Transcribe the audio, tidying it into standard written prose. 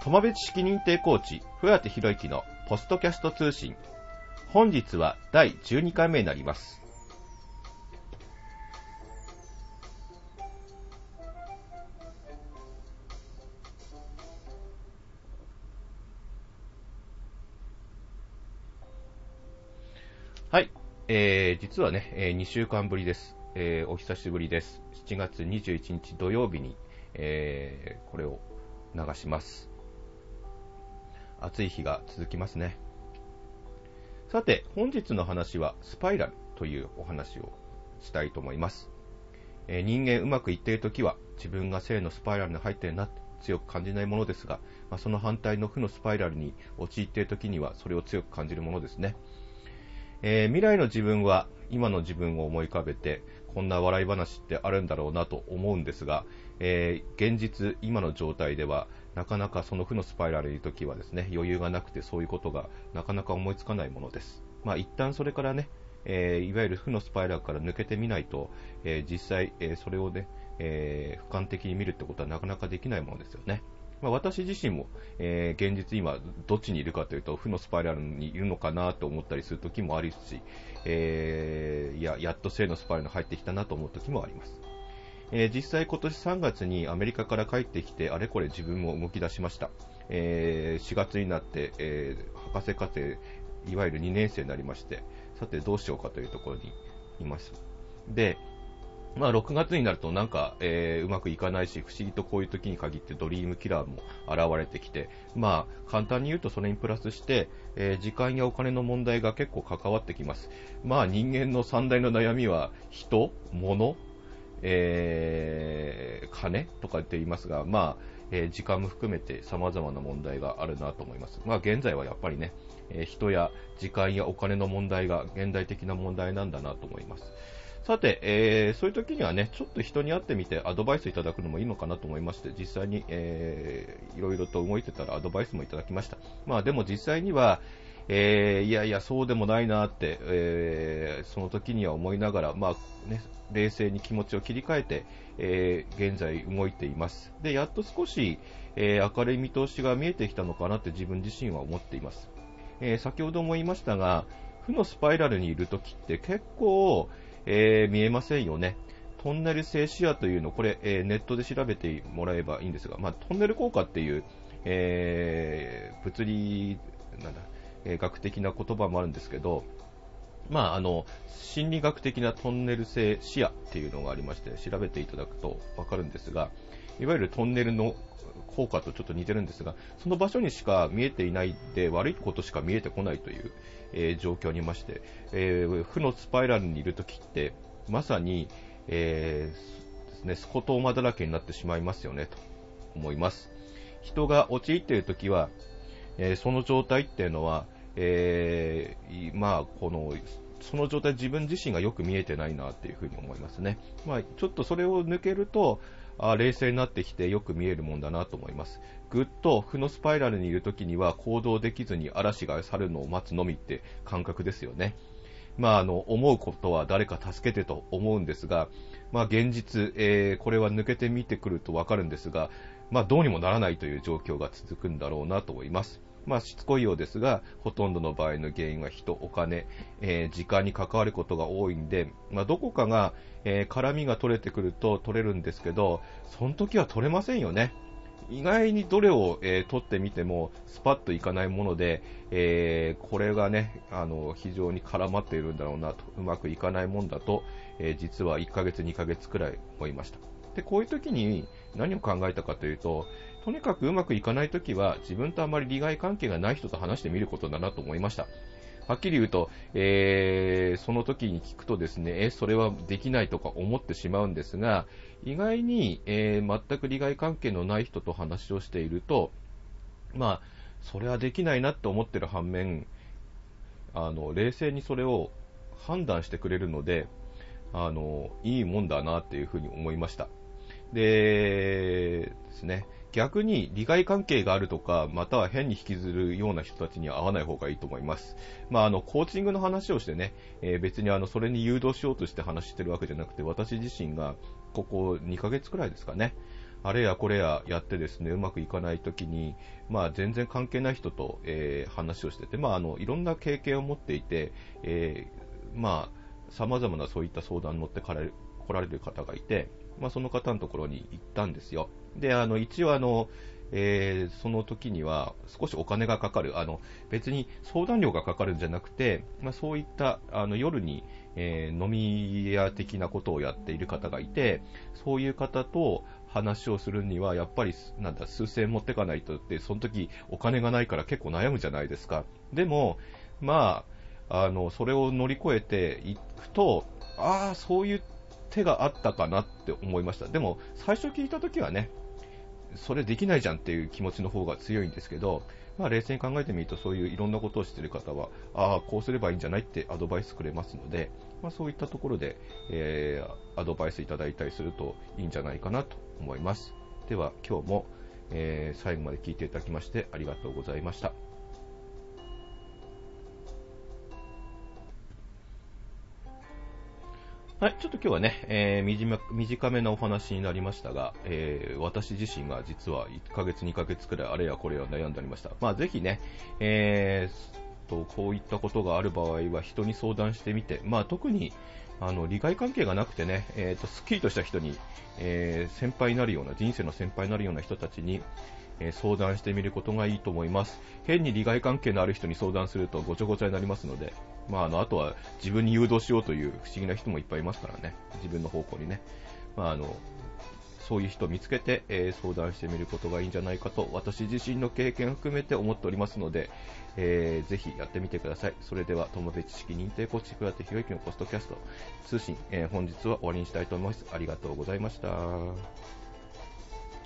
苫米知識認定コーチ豊手弘之のポストキャスト通信、本日は第12回目になります。はい、実はね、2週間ぶりです、お久しぶりです。7月21日土曜日に、これを流します。暑い日が続きますね。さて、本日の話はスパイラルというお話をしたいと思います。人間うまくいっているときは自分が正のスパイラルに入っているなと強く感じないものですが、その反対の負のスパイラルに陥っているときにはそれを強く感じるものですね。未来の自分は今の自分を思い浮かべてこんな笑い話ってあるんだろうなと思うんですが、現実今の状態ではなかなかその負のスパイラルにいるときはですね、余裕がなくてそういうことがなかなか思いつかないものです。一旦それからね、いわゆる負のスパイラルから抜けてみないと、実際、それをね、俯瞰的に見るってことはなかなかできないものですよね。私自身も、現実今どっちにいるかというと負のスパイラルにいるのかなと思ったりする時もありますし、やっと正のスパイラルに入ってきたなと思う時もあります。実際今年3月にアメリカから帰ってきてあれこれ自分も動き出しました。4月になって、博士課程いわゆる2年生になりまして、さてどうしようかというところにいます。で6月になるとなんか、うまくいかないし、不思議とこういう時に限ってドリームキラーも現れてきて、簡単に言うとそれにプラスして、時間やお金の問題が結構関わってきます。人間の三大の悩みは人、物、金とかって言いますが、時間も含めて様々な問題があるなと思います。現在はやっぱりね、人や時間やお金の問題が現代的な問題なんだなと思います。さて、そういう時にはね、ちょっと人に会ってみてアドバイスいただくのもいいのかなと思いまして、実際に、いろいろと動いてたらアドバイスもいただきました。でも実際には、いやいやそうでもないなって、その時には思いながら、冷静に気持ちを切り替えて、現在動いています。で、やっと少し、明るい見通しが見えてきたのかなって自分自身は思っています。先ほども言いましたが、負のスパイラルにいる時って結構、見えませんよね。トンネル静止野というの、これ、ネットで調べてもらえばいいんですが、トンネル効果っていう、物理学的な言葉もあるんですけど、心理学的なトンネル性視野っていうのがありまして、調べていただくとわかるんですが、いわゆるトンネルの効果とちょっと似てるんですが、その場所にしか見えていないで悪いことしか見えてこないという、状況にいまして、負のスパイラルにいるときってまさに、スコトーマだらけになってしまいますよねと思います。人が陥っているときは、その状態っていうのは、その状態自分自身がよく見えてないなっていうふうに思いますね。ちょっとそれを抜けると冷静になってきてよく見えるもんだなと思います。ぐっと負のスパイラルにいるときには行動できずに嵐が去るのを待つのみって感覚ですよね。思うことは誰か助けてと思うんですが、現実、これは抜けて見てくるとわかるんですが、どうにもならないという状況が続くんだろうなと思います。しつこいようですが、ほとんどの場合の原因は人、お金、時間に関わることが多いんで、どこかが、絡みが取れてくると取れるんですけど、その時は取れませんよね。意外にどれを、取ってみてもスパッといかないもので、これがね、非常に絡まっているんだろうなと、うまくいかないもんだと、実は1ヶ月2ヶ月くらい思いました。で、こういう時に何を考えたかというと、とにかくうまくいかないときは自分とあまり利害関係がない人と話してみることだなと思いました。はっきり言うと、その時に聞くとですね、それはできないとか思ってしまうんですが、意外に、全く利害関係のない人と話をしていると、それはできないなと思っている反面、冷静にそれを判断してくれるので、いいもんだなというふうに思いました。でですね、逆に利害関係があるとか、または変に引きずるような人たちには会わない方がいいと思います。コーチングの話をしてね、別にそれに誘導しようとして話してるわけじゃなくて、私自身がここ2ヶ月くらいですかね、あれやこれややってですね、うまくいかないときに、まあ、全然関係ない人と、話をしてて、まあ、いろんな経験を持っていて、まあ、様々なそういった相談に乗って来られる方がいて、まあ、その方のところに行ったんですよ。で、一応その時には少しお金がかかる、別に相談料がかかるんじゃなくて、まあ、そういった夜に、飲み屋的なことをやっている方がいて、そういう方と話をするにはやっぱりなんだ数千円持ってかないとって、その時お金がないから結構悩むじゃないですか。でもまあそれを乗り越えていくと、ああそういう手があったかなって思いました。でも最初聞いた時はね、それできないじゃんっていう気持ちの方が強いんですけど、まあ、冷静に考えてみると、そういういろんなことをしている方は、ああこうすればいいんじゃないってアドバイスくれますので、まあ、そういったところで、アドバイスいただいたりするといいんじゃないかなと思います。では今日も、最後まで聞いていただきましてありがとうございました。はい、ちょっと今日はね、短めなお話になりましたが、私自身が実は1ヶ月2ヶ月くらいあれやこれや悩んでありました。まあぜひね、こういったことがある場合は人に相談してみて、まあ特に利害関係がなくてね、すっきりとした人に、先輩になるような、人生の先輩になるような人たちに、相談してみることがいいと思います。変に利害関係のある人に相談するとごちゃごちゃになりますので、まあ、あとは自分に誘導しようという不思議な人もいっぱいいますからね、自分の方向にね、まあ、そういう人を見つけて、相談してみることがいいんじゃないかと私自身の経験を含めて思っておりますので、ぜひやってみてください。それでは友部知識認定コーチ倉手弘之のポストキャスト通信、本日は終わりにしたいと思います。ありがとうございました。